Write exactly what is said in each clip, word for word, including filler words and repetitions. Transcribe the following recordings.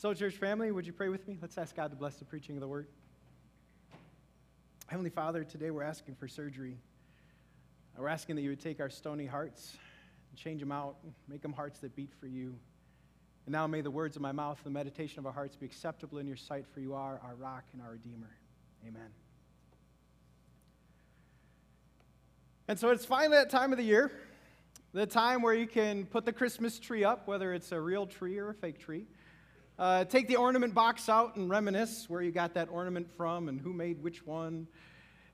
So, church family, would you pray with me? Let's ask God to bless the preaching of the word. Heavenly Father, today we're asking for surgery. We're asking that you would take our stony hearts and change them out, make them hearts that beat for you. And now may the words of my mouth and the meditation of our hearts be acceptable in your sight, for you are our rock and our redeemer. Amen. And so it's finally that time of the year, the time where you can put the Christmas tree up, whether it's a real tree or a fake tree. Uh, take the ornament box out and reminisce where you got that ornament from and who made which one.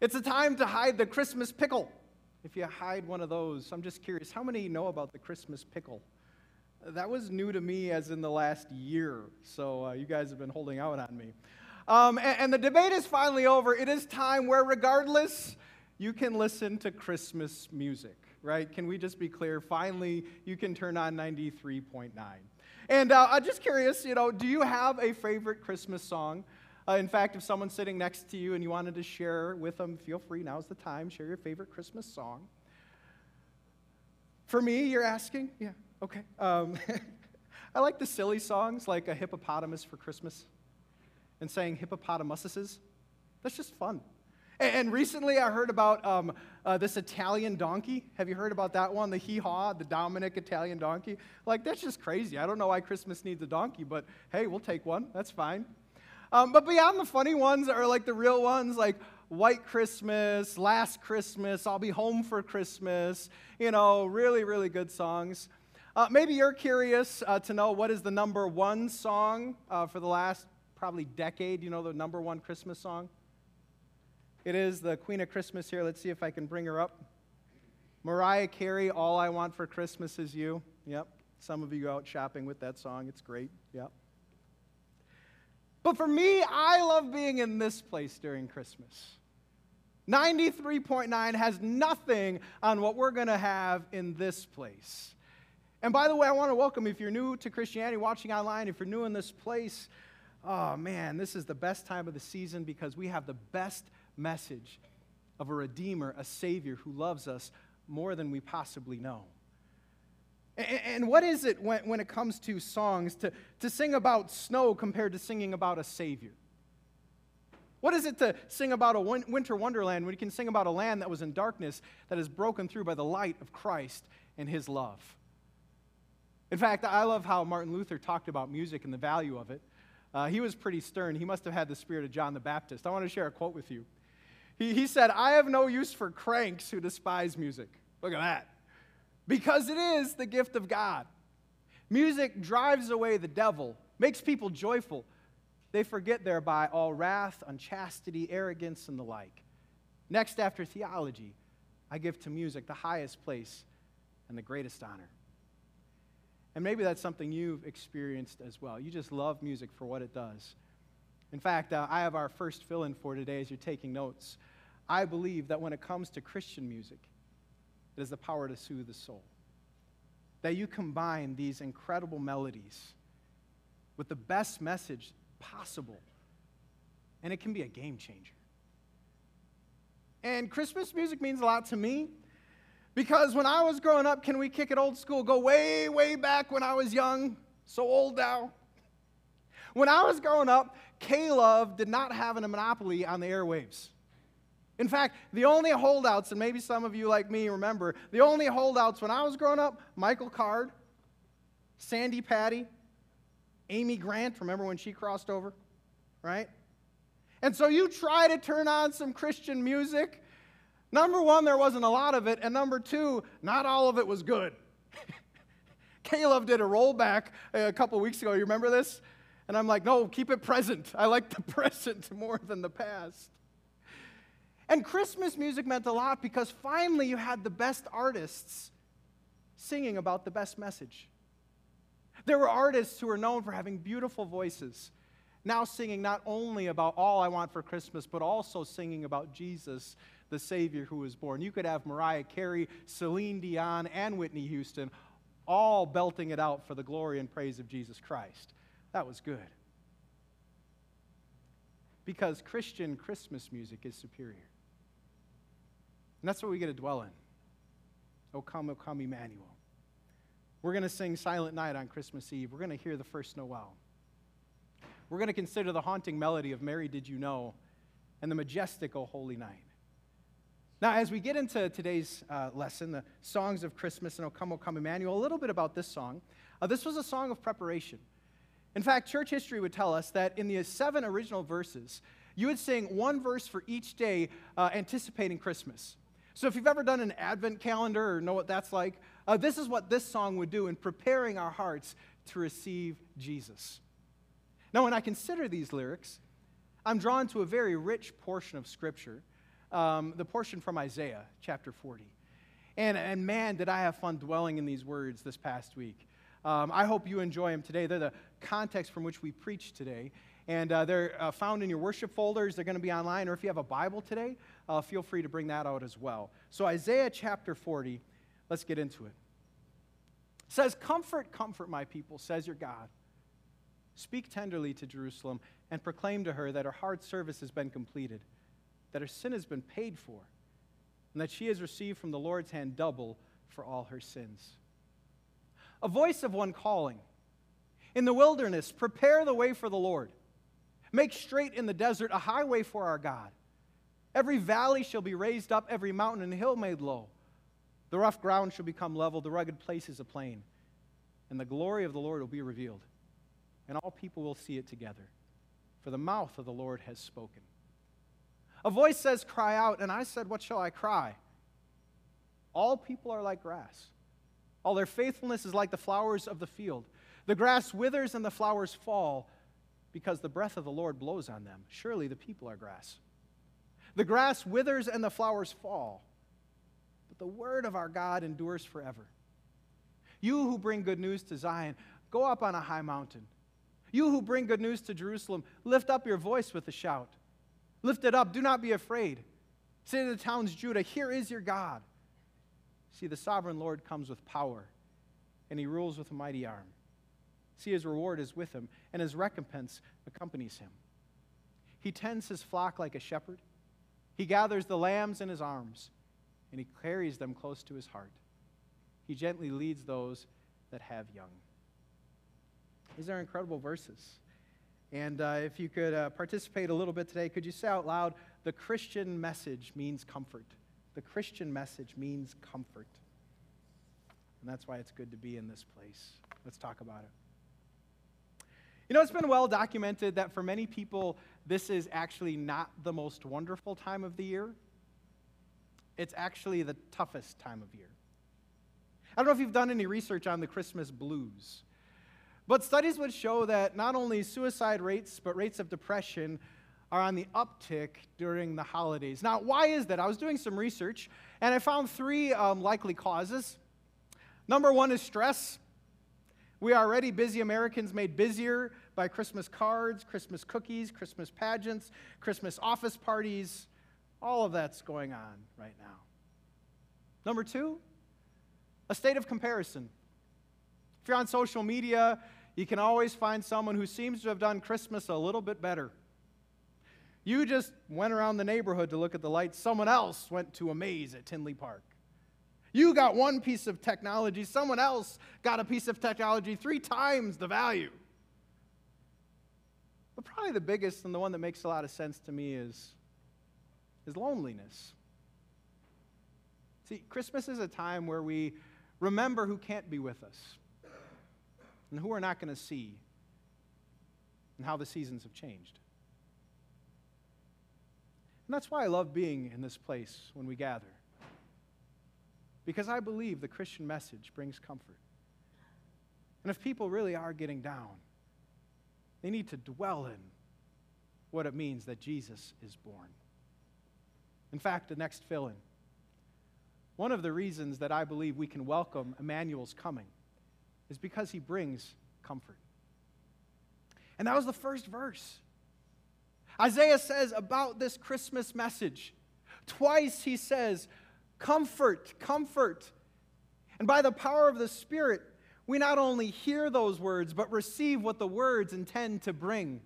It's a time to hide the Christmas pickle, if you hide one of those. I'm just curious, how many know about the Christmas pickle? That was new to me as in the last year, so uh, you guys have been holding out on me. Um, and, and the debate is finally over. It is time where, regardless, you can listen to Christmas music, right? Can we just be clear? Finally, you can turn on ninety-three point nine. And uh, I'm just curious, you know, do you have a favorite Christmas song? Uh, in fact, if someone's sitting next to you and you wanted to share with them, feel free. Now's the time. Share your favorite Christmas song. For me, you're asking? Yeah, okay. Um, I like the silly songs like A Hippopotamus for Christmas and saying hippopotamuses. That's just fun. And, and recently I heard about um, uh, this Italian donkey. Have you heard about that one? The hee-haw, the Dominic Italian donkey. Like, that's just crazy. I don't know why Christmas needs a donkey, but hey, we'll take one. That's fine. Um, but beyond the funny ones are like the real ones, like White Christmas, Last Christmas, I'll Be Home for Christmas, you know, really, really good songs. Uh, maybe you're curious uh, to know what is the number one song uh, for the last probably decade, you know, the number one Christmas song? It is the Queen of Christmas here. Let's see if I can bring her up. Mariah Carey, All I Want for Christmas Is You. Yep, some of you go out shopping with that song. It's great, yep. But for me, I love being in this place during Christmas. ninety-three point nine has nothing on what we're going to have in this place. And by the way, I want to welcome, if you're new to Christianity, watching online, if you're new in this place, oh man, this is the best time of the season because we have the best message of a Redeemer, a Savior who loves us more than we possibly know. And what is it when, when it comes to songs to, to sing about snow compared to singing about a Savior? What is it to sing about a win- winter wonderland when you can sing about a land that was in darkness that is broken through by the light of Christ and His love? In fact, I love how Martin Luther talked about music and the value of it. Uh, he was pretty stern. He must have had the spirit of John the Baptist. I want to share a quote with you. He, he said, "I have no use for cranks who despise music." Look at that. Because it is the gift of God. Music drives away the devil, makes people joyful. They forget thereby all wrath, unchastity, arrogance, and the like. Next after theology, I give to music the highest place and the greatest honor. And maybe that's something you've experienced as well. You just love music for what it does. In fact, uh, I have our first fill-in for today as you're taking notes. I believe that when it comes to Christian music, it is the power to soothe the soul. That you combine these incredible melodies with the best message possible, and it can be a game changer. And Christmas music means a lot to me because when I was growing up, can we kick it old school, go way, way back when I was young, so old now. When I was growing up, K-Love did not have a monopoly on the airwaves. In fact, the only holdouts, and maybe some of you like me remember, the only holdouts when I was growing up, Michael Card, Sandy Patty, Amy Grant, remember when she crossed over, right? And so you try to turn on some Christian music. Number one, there wasn't a lot of it, and number two, not all of it was good. Caleb did a rollback a couple weeks ago, you remember this? And I'm like, no, keep it present. I like the present more than the past. And Christmas music meant a lot because finally you had the best artists singing about the best message. There were artists who were known for having beautiful voices, now singing not only about All I Want for Christmas, but also singing about Jesus, the Savior who was born. You could have Mariah Carey, Celine Dion, and Whitney Houston all belting it out for the glory and praise of Jesus Christ. That was good. Because Christian Christmas music is superior. And that's what we get to dwell in. O come, O come, Immanuel. We're going to sing Silent Night on Christmas Eve. We're going to hear the first Noel. we're going to consider the haunting melody of Mary Did You Know and the majestic O Holy Night. Now, as we get into today's uh, lesson, the songs of Christmas and O Come, O Come, Immanuel, a little bit about this song. Uh, this was a song of preparation. In fact, church history would tell us that in the seven original verses, you would sing one verse for each day uh, anticipating Christmas. So if you've ever done an Advent calendar or know what that's like, uh, this is what this song would do in preparing our hearts to receive Jesus. Now, when I consider these lyrics, I'm drawn to a very rich portion of Scripture, um, the portion from Isaiah chapter forty. And, and man, did I have fun dwelling in these words this past week. Um, I hope you enjoy them today. They're the context from which we preach today. And uh, they're uh, found in your worship folders. They're going to be online. Or if you have a Bible today, uh, feel free to bring that out as well. So Isaiah chapter forty, let's get into it. It says, "Comfort, comfort my people, says your God. Speak tenderly to Jerusalem and proclaim to her that her hard service has been completed, that her sin has been paid for, and that she has received from the Lord's hand double for all her sins. A voice of one calling, in the wilderness, prepare the way for the Lord. Make straight in the desert a highway for our God. Every valley shall be raised up, every mountain and hill made low. The rough ground shall become level, the rugged places a plain, and the glory of the Lord will be revealed, and all people will see it together, for the mouth of the Lord has spoken. A voice says, cry out, and I said, what shall I cry? All people are like grass. All their faithfulness is like the flowers of the field. The grass withers and the flowers fall, because the breath of the Lord blows on them. Surely the people are grass. The grass withers and the flowers fall, but the word of our God endures forever. You who bring good news to Zion, go up on a high mountain. You who bring good news to Jerusalem, lift up your voice with a shout. Lift it up, do not be afraid. Say to the towns of Judah, here is your God. See, the sovereign Lord comes with power, and he rules with a mighty arm. See, his reward is with him, and his recompense accompanies him. He tends his flock like a shepherd. He gathers the lambs in his arms, and he carries them close to his heart. He gently leads those that have young." These are incredible verses. And uh, if you could uh, participate a little bit today, could you say out loud, the Christian message means comfort. The Christian message means comfort. And that's why it's good to be in this place. Let's talk about it. You know, it's been well documented that for many people, this is actually not the most wonderful time of the year. It's actually the toughest time of year. I don't know if you've done any research on the Christmas blues, but studies would show that not only suicide rates, but rates of depression are on the uptick during the holidays. Now, why is that? I was doing some research, and I found three um, likely causes. Number one is stress. We already busy Americans made busier by Christmas cards, Christmas cookies, Christmas pageants, Christmas office parties. All of that's going on right now. Number two, a state of comparison. If you're on social media, you can always find someone who seems to have done Christmas a little bit better. You just went around the neighborhood to look at the lights. Someone else went to a maze at Tinley Park. You got one piece of technology. Someone else got a piece of technology three times the value. But probably the biggest and the one that makes a lot of sense to me is, is loneliness. See, Christmas is a time where we remember who can't be with us and who we're not going to see and how the seasons have changed. And that's why I love being in this place when we gather. Because I believe the Christian message brings comfort. And if people really are getting down, they need to dwell in what it means that Jesus is born. In fact, the next fill-in. One of the reasons that I believe we can welcome Immanuel's coming is because he brings comfort. And that was the first verse. Isaiah says about this Christmas message, twice he says, comfort, comfort. And by the power of the Spirit, we not only hear those words, but receive what the words intend to bring.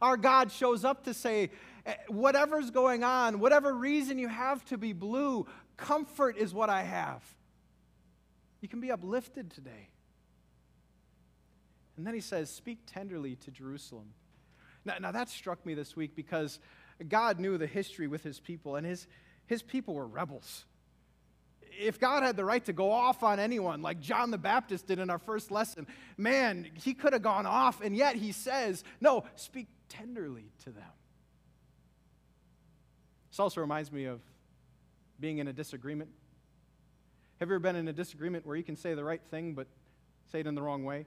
Our God shows up to say, whatever's going on, whatever reason you have to be blue, comfort is what I have. You can be uplifted today. And then he says, speak tenderly to Jerusalem. Now, now that struck me this week because God knew the history with his people, and his, his people were rebels. If God had the right to go off on anyone, like John the Baptist did in our first lesson, man, he could have gone off, and yet he says, no, speak tenderly to them. This also reminds me of being in a disagreement. Have you ever been in a disagreement where you can say the right thing, but say it in the wrong way?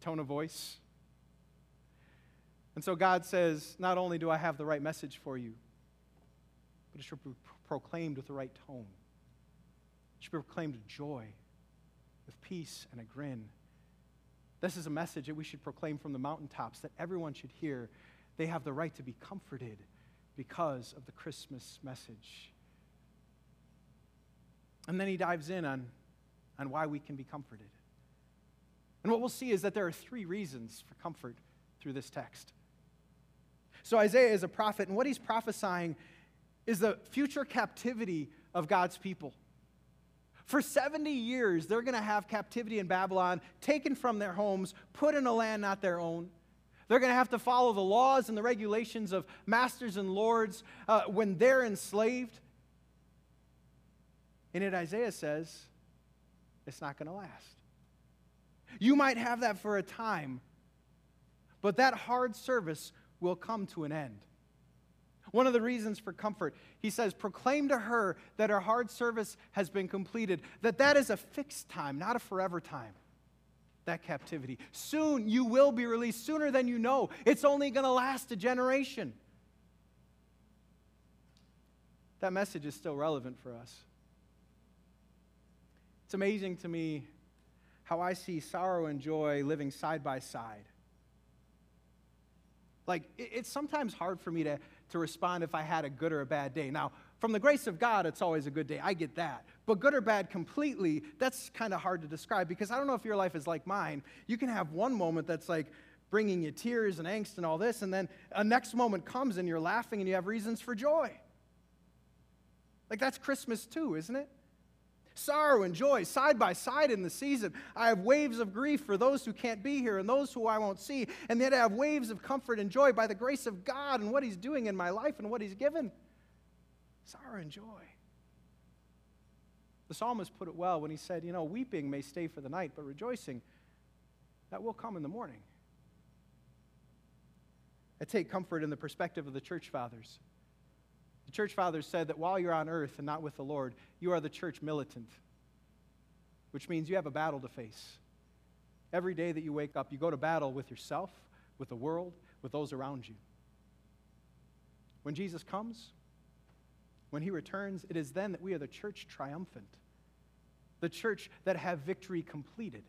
Tone of voice. And so God says, not only do I have the right message for you, but it should be proclaimed with the right tone. It should be proclaimed with joy, with peace and a grin. This is a message that we should proclaim from the mountaintops that everyone should hear. They have the right to be comforted because of the Christmas message. And then he dives in on, on why we can be comforted. And what we'll see is that there are three reasons for comfort through this text. So Isaiah is a prophet, and what he's prophesying is the future captivity of God's people. For seventy years, they're going to have captivity in Babylon, taken from their homes, put in a land not their own. They're going to have to follow the laws and the regulations of masters and lords uh, when they're enslaved. And it Isaiah says, it's not going to last. You might have that for a time, but that hard service will come to an end. One of the reasons for comfort, he says, proclaim to her that her hard service has been completed, that that is a fixed time, not a forever time, that captivity. Soon you will be released, sooner than you know. It's only going to last a generation. That message is still relevant for us. It's amazing to me how I see sorrow and joy living side by side. Like, it's sometimes hard for me to, to respond if I had a good or a bad day. Now, from the grace of God, it's always a good day. I get that. But good or bad completely, that's kind of hard to describe because I don't know if your life is like mine. You can have one moment that's like bringing you tears and angst and all this, and then a next moment comes and you're laughing and you have reasons for joy. Like, that's Christmas too, isn't it? Sorrow and joy, side by side in the season. I have waves of grief for those who can't be here and those who I won't see. And then I have waves of comfort and joy by the grace of God and what he's doing in my life and what he's given. Sorrow and joy. The psalmist put it well when he said, you know, weeping may stay for the night, but rejoicing, that will come in the morning. I take comfort in the perspective of the church fathers. The church fathers said that while you're on earth and not with the Lord, you are the church militant, which means you have a battle to face. Every day that you wake up, you go to battle with yourself, with the world, with those around you. When Jesus comes, when he returns, it is then that we are the church triumphant, the church that have victory completed,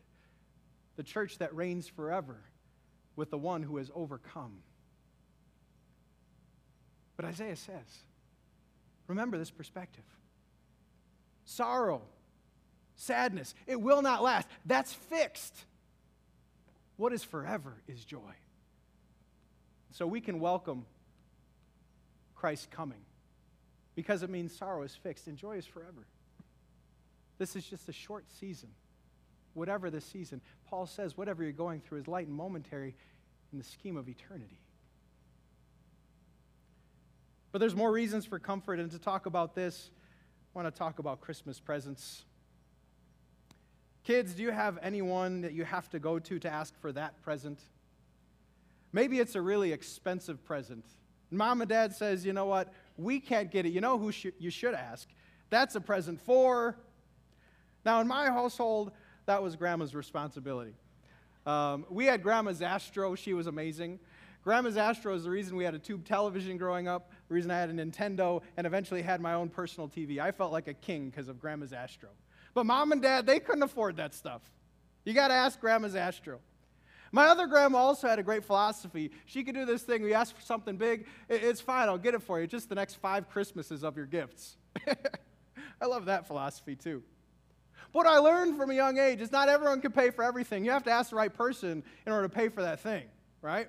the church that reigns forever with the one who has overcome. But Isaiah says, remember this perspective. Sorrow, sadness, it will not last. That's fixed. What is forever is joy. So we can welcome Christ's coming because it means sorrow is fixed and joy is forever. This is just a short season. Whatever the season, Paul says whatever you're going through is light and momentary in the scheme of eternity. But there's more reasons for comfort, and to talk about this, I want to talk about Christmas presents. Kids, do you have anyone that you have to go to to ask for that present? Maybe it's a really expensive present. Mom and Dad says, you know what, we can't get it. You know who sh- you should ask? That's a present for. Now, in my household, that was Grandma's responsibility. Um, we had Grandma's Astro. She was amazing. Grandma's Astro is the reason we had a tube television growing up, the reason I had a Nintendo, and eventually had my own personal T V. I felt like a king because of Grandma's Astro. But Mom and Dad, they couldn't afford that stuff. You got to ask Grandma's Astro. My other grandma also had a great philosophy. She could do this thing. We ask for something big. It's fine. I'll get it for you. Just the next five Christmases of your gifts. I love that philosophy too. What I learned from a young age is not everyone can pay for everything. You have to ask the right person in order to pay for that thing, right?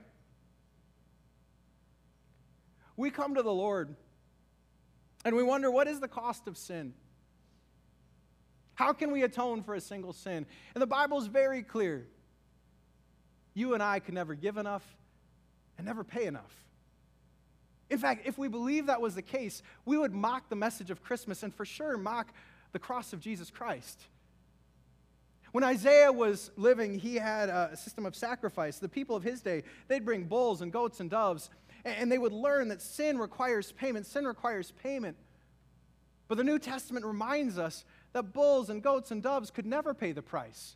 We come to the Lord and we wonder, what is the cost of sin? How can we atone for a single sin? And the Bible is very clear. You and I could never give enough and never pay enough. In fact, if we believe that was the case, we would mock the message of Christmas and for sure mock the cross of Jesus Christ. When Isaiah was living, he had a system of sacrifice. The people of his day, they'd bring bulls and goats and doves, and they would learn that sin requires payment. Sin requires payment. But the New Testament reminds us that bulls and goats and doves could never pay the price.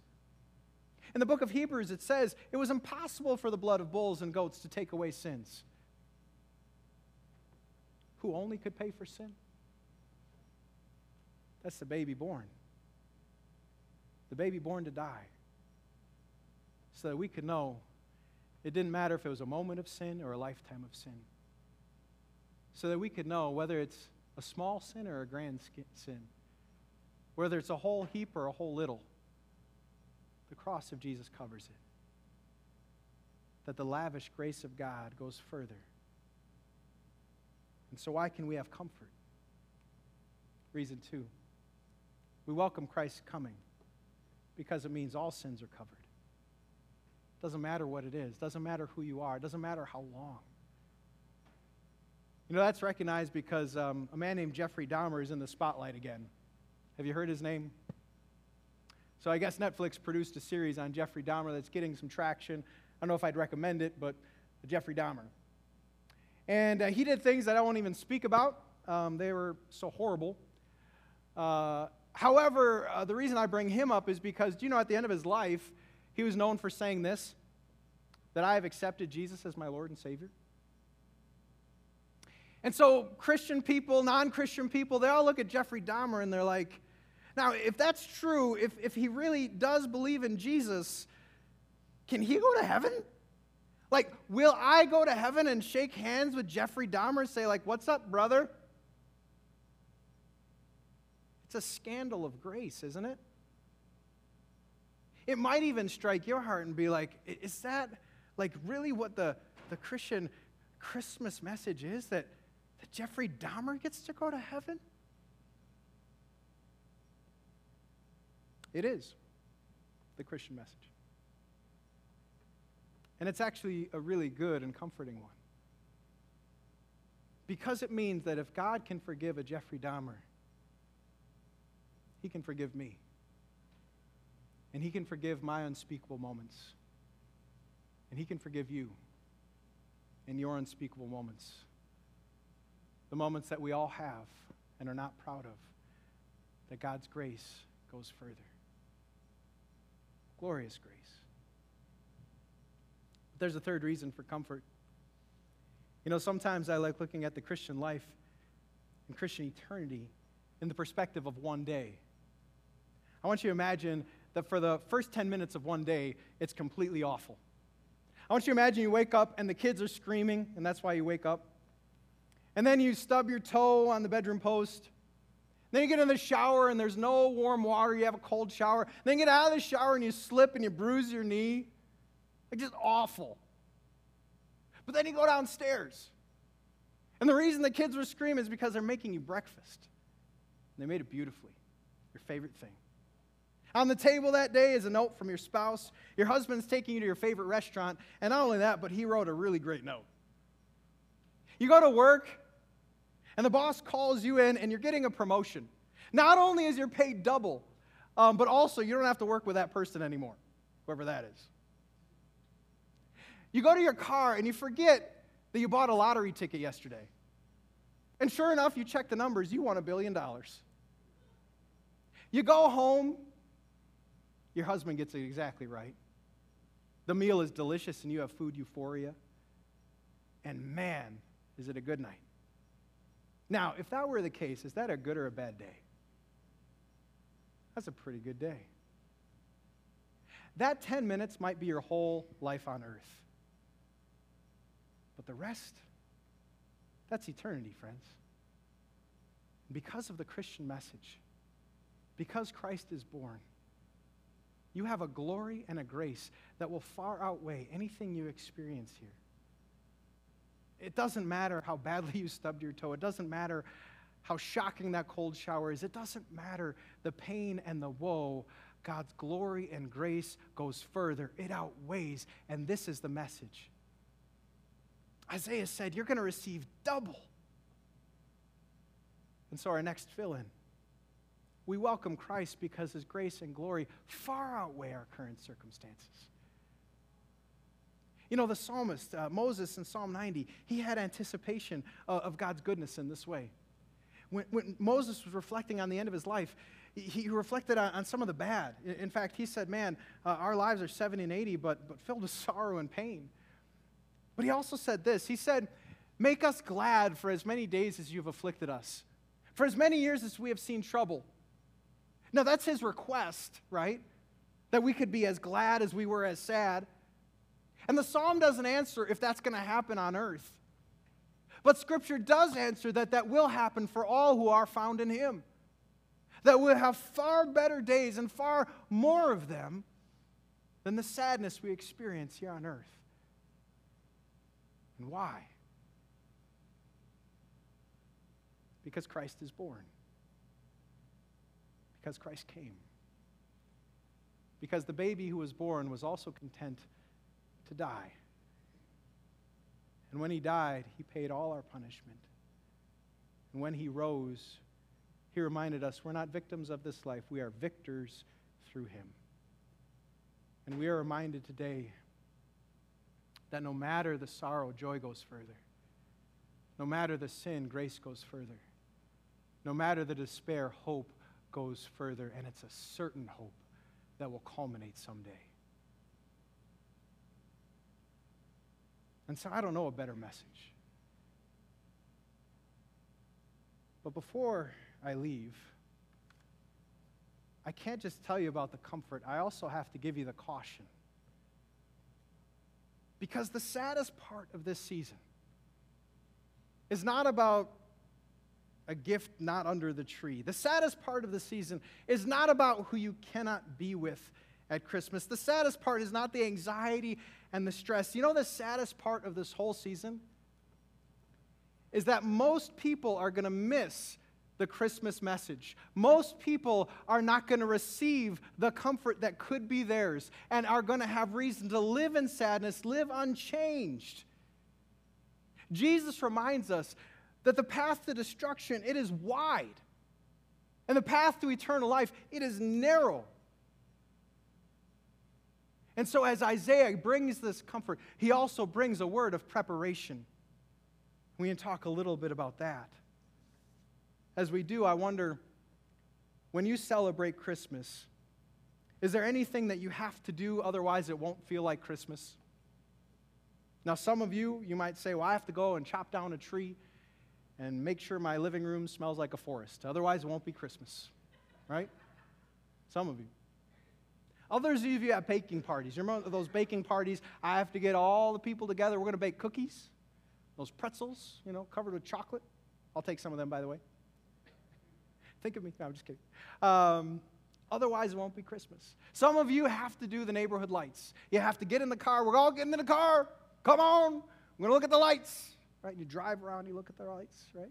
In the book of Hebrews, it says it was impossible for the blood of bulls and goats to take away sins. Who only could pay for sin? That's the baby born. The baby born to die. So that we could know it didn't matter if it was a moment of sin or a lifetime of sin. So that we could know whether it's a small sin or a grand sin. Whether it's a whole heap or a whole little. The cross of Jesus covers it. That the lavish grace of God goes further. And so why can we have comfort? Reason two, we welcome Christ's coming because it means all sins are covered. Doesn't matter what it is. Doesn't matter who you are. Doesn't matter how long. You know, that's recognized because um, a man named Jeffrey Dahmer is in the spotlight again. Have you heard his name? So I guess Netflix produced a series on Jeffrey Dahmer that's getting some traction. I don't know if I'd recommend it, but Jeffrey Dahmer. And uh, he did things that I won't even speak about. Um, they were so horrible. Uh, however, uh, the reason I bring him up is because, do you know, at the end of his life, he was known for saying this, that I have accepted Jesus as my Lord and Savior. And so Christian people, non-Christian people, they all look at Jeffrey Dahmer and they're like, now, if that's true, if, if he really does believe in Jesus, can he go to heaven? Like, will I go to heaven and shake hands with Jeffrey Dahmer and say, like, what's up, brother? It's a scandal of grace, isn't it? It might even strike your heart and be like, is that, like, really what the, the Christian Christmas message is? That, that Jeffrey Dahmer gets to go to heaven? It is the Christian message. And it's actually a really good and comforting one. Because it means that if God can forgive a Jeffrey Dahmer, he can forgive me. And he can forgive my unspeakable moments. And he can forgive you and your unspeakable moments. The moments that we all have and are not proud of. That God's grace goes further. Glorious grace. But there's a third reason for comfort. You know, sometimes I like looking at the Christian life and Christian eternity in the perspective of one day. I want you to imagine that for the first ten minutes of one day, it's completely awful. I want you to imagine you wake up and the kids are screaming, and that's why you wake up. And then you stub your toe on the bedroom post. Then you get in the shower and there's no warm water. You have a cold shower. Then you get out of the shower and you slip and you bruise your knee. Like, just awful. But then you go downstairs. And the reason the kids were screaming is because they're making you breakfast. And they made it beautifully. Your favorite thing. On the table that day is a note from your spouse. Your husband's taking you to your favorite restaurant. And not only that, but he wrote a really great note. You go to work, and the boss calls you in, and you're getting a promotion. Not only is your pay double, um, but also you don't have to work with that person anymore, whoever that is. You go to your car, and you forget that you bought a lottery ticket yesterday. And sure enough, you check the numbers. You won a billion dollars. You go home. Your husband gets it exactly right. The meal is delicious, and you have food euphoria. And man, is it a good night. Now, if that were the case, is that a good or a bad day? That's a pretty good day. That ten minutes might be your whole life on earth. But the rest, that's eternity, friends. Because of the Christian message, because Christ is born, you have a glory and a grace that will far outweigh anything you experience here. It doesn't matter how badly you stubbed your toe. It doesn't matter how shocking that cold shower is. It doesn't matter the pain and the woe God's glory and grace goes further. It outweighs, and this is the message. Isaiah said, you're going to receive double. And so our next fill-in, we welcome Christ because his grace and glory far outweigh our current circumstances. You know, the psalmist, uh, Moses in Psalm ninety, he had anticipation uh, of God's goodness in this way. When, when Moses was reflecting on the end of his life, he reflected on, on some of the bad. In fact, he said, man, uh, our lives are seventy and eighty, but, but filled with sorrow and pain. But he also said this. He said, make us glad for as many days as you've afflicted us, for as many years as we have seen trouble. Now, that's his request, right? That we could be as glad as we were as sad. And the psalm doesn't answer if that's going to happen on earth. But Scripture does answer that that will happen for all who are found in him, that we'll have far better days and far more of them than the sadness we experience here on earth. And why? Because Christ is born. Because Christ came. Because the baby who was born was also content to die. And when he died, he paid all our punishment. And when he rose, he reminded us we're not victims of this life. We are victors through him. And we are reminded today that no matter the sorrow, joy goes further. No matter the sin, grace goes further. No matter the despair, hope goes further. And it's a certain hope that will culminate someday. And so I don't know a better message. But before I leave, I can't just tell you about the comfort. I also have to give you the caution. Because the saddest part of this season is not about a gift not under the tree. The saddest part of the season is not about who you cannot be with at Christmas. The saddest part is not the anxiety and the stress. You know the saddest part of this whole season is that most people are going to miss the Christmas message. Most people are not going to receive the comfort that could be theirs and are going to have reason to live in sadness, live unchanged. Jesus reminds us that the path to destruction, it is wide. And the path to eternal life, it is narrow. And so as Isaiah brings this comfort, he also brings a word of preparation. We can talk a little bit about that. As we do, I wonder, when you celebrate Christmas, is there anything that you have to do, otherwise it won't feel like Christmas? Now, some of you, you might say, well, I have to go and chop down a tree and make sure my living room smells like a forest. Otherwise, it won't be Christmas, right? Some of you. Others of you have baking parties. You remember those baking parties? I have to get all the people together. We're going to bake cookies, those pretzels, you know, covered with chocolate. I'll take some of them, by the way. Think of me. No, I'm just kidding. Um, otherwise, it won't be Christmas. Some of you have to do the neighborhood lights. You have to get in the car. We're all getting in the car. Come on. We're going to look at the lights. Right? You drive around, you look at the lights, right?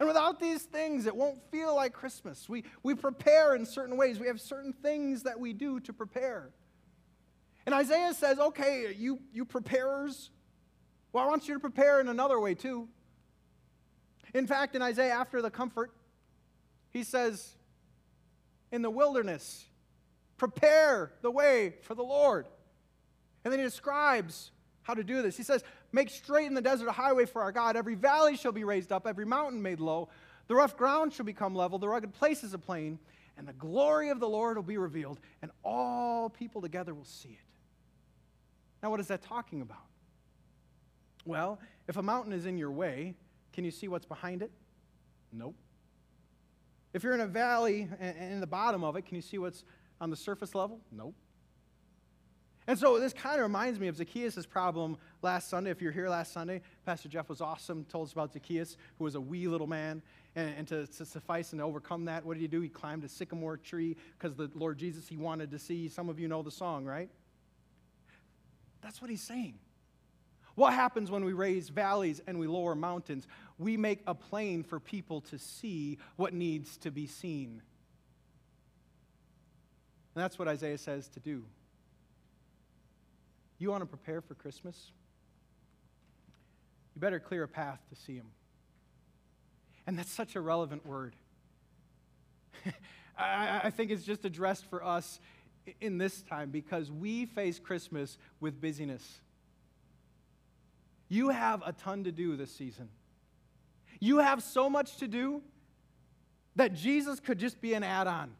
And without these things, it won't feel like Christmas. We, we prepare in certain ways. We have certain things that we do to prepare. And Isaiah says, okay, you, you preparers, well, I want you to prepare in another way too. In fact, in Isaiah, after the comfort, he says, in the wilderness, prepare the way for the Lord. And then he describes how to do this. He says, make straight in the desert a highway for our God. Every valley shall be raised up, every mountain made low. The rough ground shall become level, the rugged places a plain, and the glory of the Lord will be revealed, and all people together will see it. Now, what is that talking about? Well, if a mountain is in your way, can you see what's behind it? Nope. If you're in a valley and in the bottom of it, can you see what's on the surface level? Nope. And so this kind of reminds me of Zacchaeus' problem last Sunday. If you're here last Sunday, Pastor Jeff was awesome, told us about Zacchaeus, who was a wee little man. And, and to, to suffice and to overcome that, what did he do? He climbed a sycamore tree because the Lord Jesus he wanted to see. Some of you know the song, right? That's what he's saying. What happens when we raise valleys and we lower mountains? We make a plain for people to see what needs to be seen. And that's what Isaiah says to do. You want to prepare for Christmas? You better clear a path to see him. And that's such a relevant word. I, I think it's just addressed for us in this time because we face Christmas with busyness. You have a ton to do this season. You have so much to do that Jesus could just be an add-on.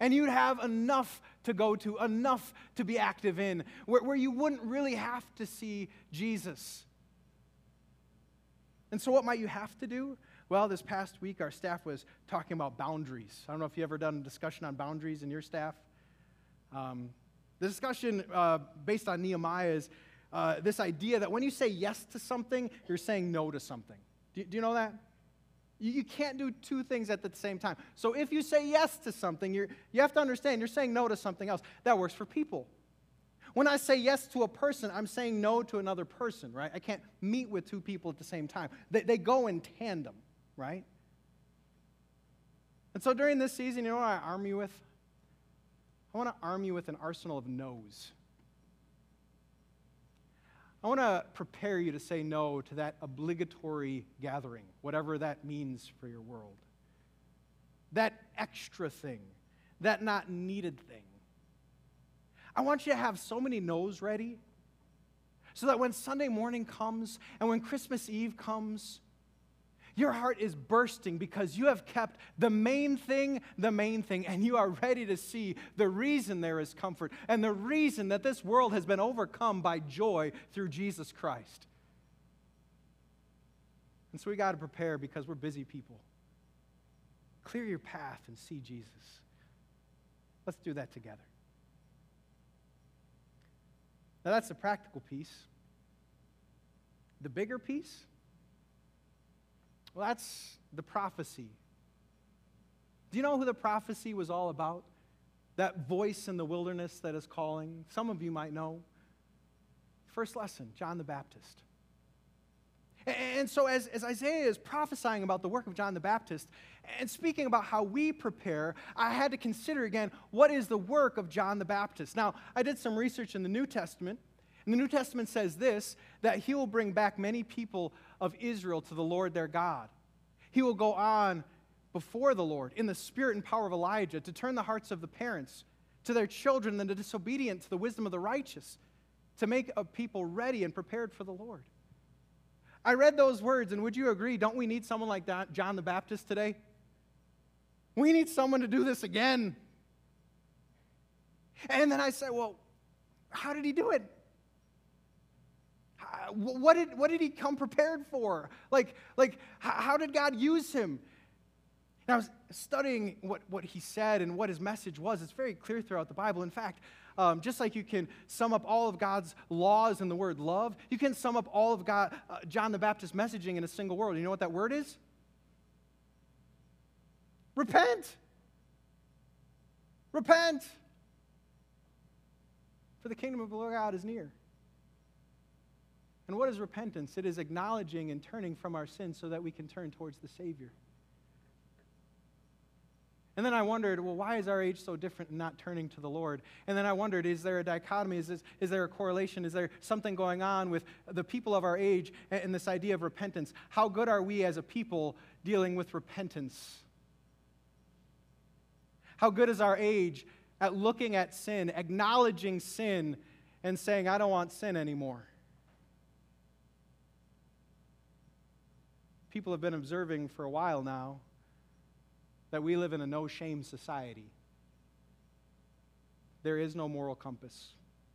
And you'd have enough to go to, enough to be active in, where, where you wouldn't really have to see Jesus. And so what might you have to do? Well, this past week, our staff was talking about boundaries. I don't know if you've ever done a discussion on boundaries in your staff. Um, the discussion uh, based on Nehemiah is uh, this idea that when you say yes to something, you're saying no to something. Do, do you know that? You can't do two things at the same time. So if you say yes to something, you're, you have to understand you're saying no to something else. That works for people. When I say yes to a person, I'm saying no to another person, right? I can't meet with two people at the same time. They, they go in tandem, right? And so during this season, you know what I arm you with? I want to arm you with an arsenal of no's. I want to prepare you to say no to that obligatory gathering, whatever that means for your world. That extra thing, that not needed thing. I want you to have so many no's ready so that when Sunday morning comes and when Christmas Eve comes, your heart is bursting because you have kept the main thing, the main thing, and you are ready to see the reason there is comfort and the reason that this world has been overcome by joy through Jesus Christ. And so we got to prepare because we're busy people. Clear your path and see Jesus. Let's do that together. Now that's the practical piece. The bigger piece? Well, that's the prophecy. Do you know who the prophecy was all about? That voice in the wilderness that is calling? Some of you might know. First lesson, John the Baptist. And so as, as Isaiah is prophesying about the work of John the Baptist and speaking about how we prepare, I had to consider again, what is the work of John the Baptist? Now, I did some research in the New Testament. And the New Testament says this, that he will bring back many people of Israel to the Lord their God. He will go on before the Lord in the spirit and power of Elijah to turn the hearts of the parents to their children and the disobedient to the wisdom of the righteous, to make a people ready and prepared for the Lord. I read those words, and would you agree, don't we need someone like John the Baptist today? We need someone to do this again. And then I said, well, how did he do it? What did, what did he come prepared for? Like, like how did God use him? And I was studying what, what he said and what his message was. It's very clear throughout the Bible. In fact, um, just like you can sum up all of God's laws in the word love, you can sum up all of God, uh, John the Baptist's messaging in a single word. You know what that word is? Repent. Repent. For the kingdom of the Lord God is near. And what is repentance? It is acknowledging and turning from our sins so that we can turn towards the Savior. And then I wondered, well, why is our age so different in not turning to the Lord? And then I wondered, is there a dichotomy? Is, this, is there a correlation? Is there something going on with the people of our age and, and this idea of repentance? How good are we as a people dealing with repentance? How good is our age at looking at sin, acknowledging sin, and saying, I don't want sin anymore? People have been observing for a while now that we live in a no-shame society. There is no moral compass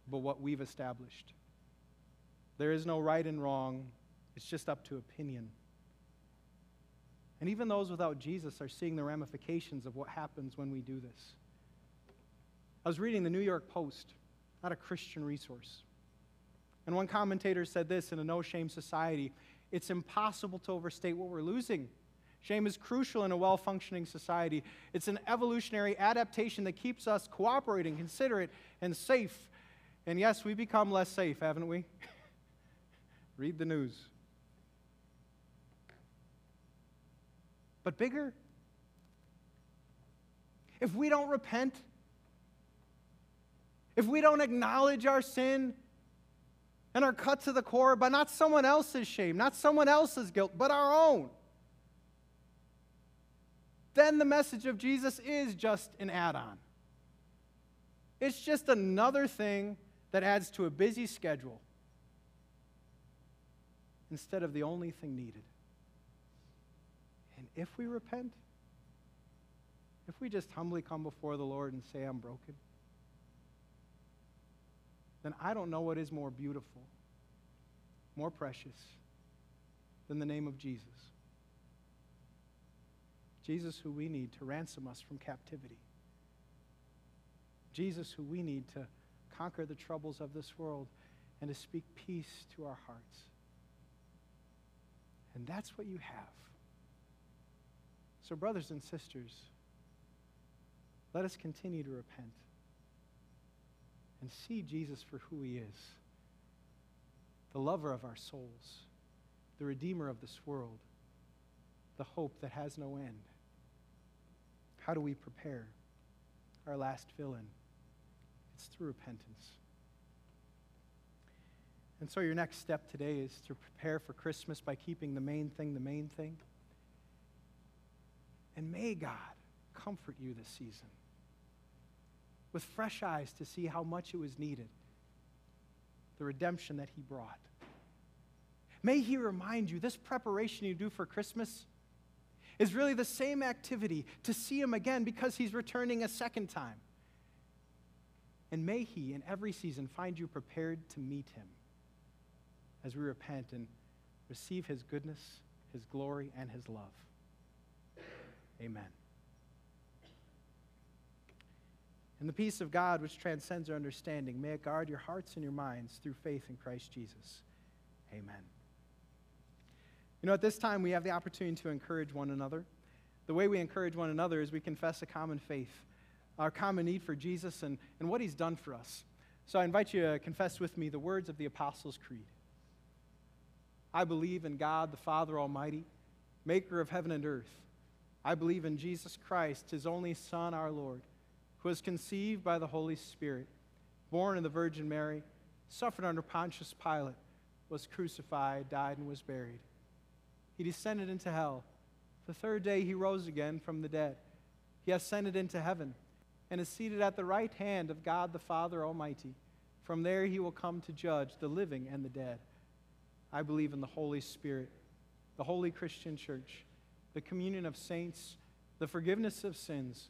but what we've established. There is no right and wrong. It's just up to opinion. And even those without Jesus are seeing the ramifications of what happens when we do this. I was reading the New York Post, not a Christian resource. And one commentator said this, in a no-shame society, it's impossible to overstate what we're losing. Shame is crucial in a well-functioning society. It's an evolutionary adaptation that keeps us cooperating, considerate, and safe. And yes, we become less safe, haven't we? Read the news. But bigger? If we don't repent, if we don't acknowledge our sin and are cut to the core by not someone else's shame, not someone else's guilt, but our own, then the message of Jesus is just an add-on. It's just another thing that adds to a busy schedule instead of the only thing needed. And if we repent, if we just humbly come before the Lord and say, I'm broken, then I don't know what is more beautiful, more precious than the name of Jesus. Jesus, who we need to ransom us from captivity. Jesus, who we need to conquer the troubles of this world and to speak peace to our hearts. And that's what you have. So, brothers and sisters, let us continue to repent and see Jesus for who he is, the lover of our souls, the redeemer of this world, the hope that has no end. How do we prepare our last villain? It's through repentance. And so your next step today is to prepare for Christmas by keeping the main thing the main thing. And may God comfort you this season with fresh eyes to see how much it was needed, the redemption that he brought. May he remind you this preparation you do for Christmas is really the same activity to see him again because he's returning a second time. And may he, in every season, find you prepared to meet him as we repent and receive his goodness, his glory, and his love. Amen. And the peace of God, which transcends our understanding, may it guard your hearts and your minds through faith in Christ Jesus. Amen. You know, at this time, we have the opportunity to encourage one another. The way we encourage one another is we confess a common faith, our common need for Jesus and, and what he's done for us. So I invite you to confess with me the words of the Apostles' Creed. I believe in God, the Father Almighty, maker of heaven and earth. I believe in Jesus Christ, his only Son, our Lord, who was conceived by the Holy Spirit, born of the Virgin Mary, suffered under Pontius Pilate, was crucified, died, and was buried. He descended into hell. The third day he rose again from the dead. He ascended into heaven and is seated at the right hand of God the Father Almighty. From there he will come to judge the living and the dead. I believe in the Holy Spirit, the Holy Christian Church, the communion of saints, the forgiveness of sins,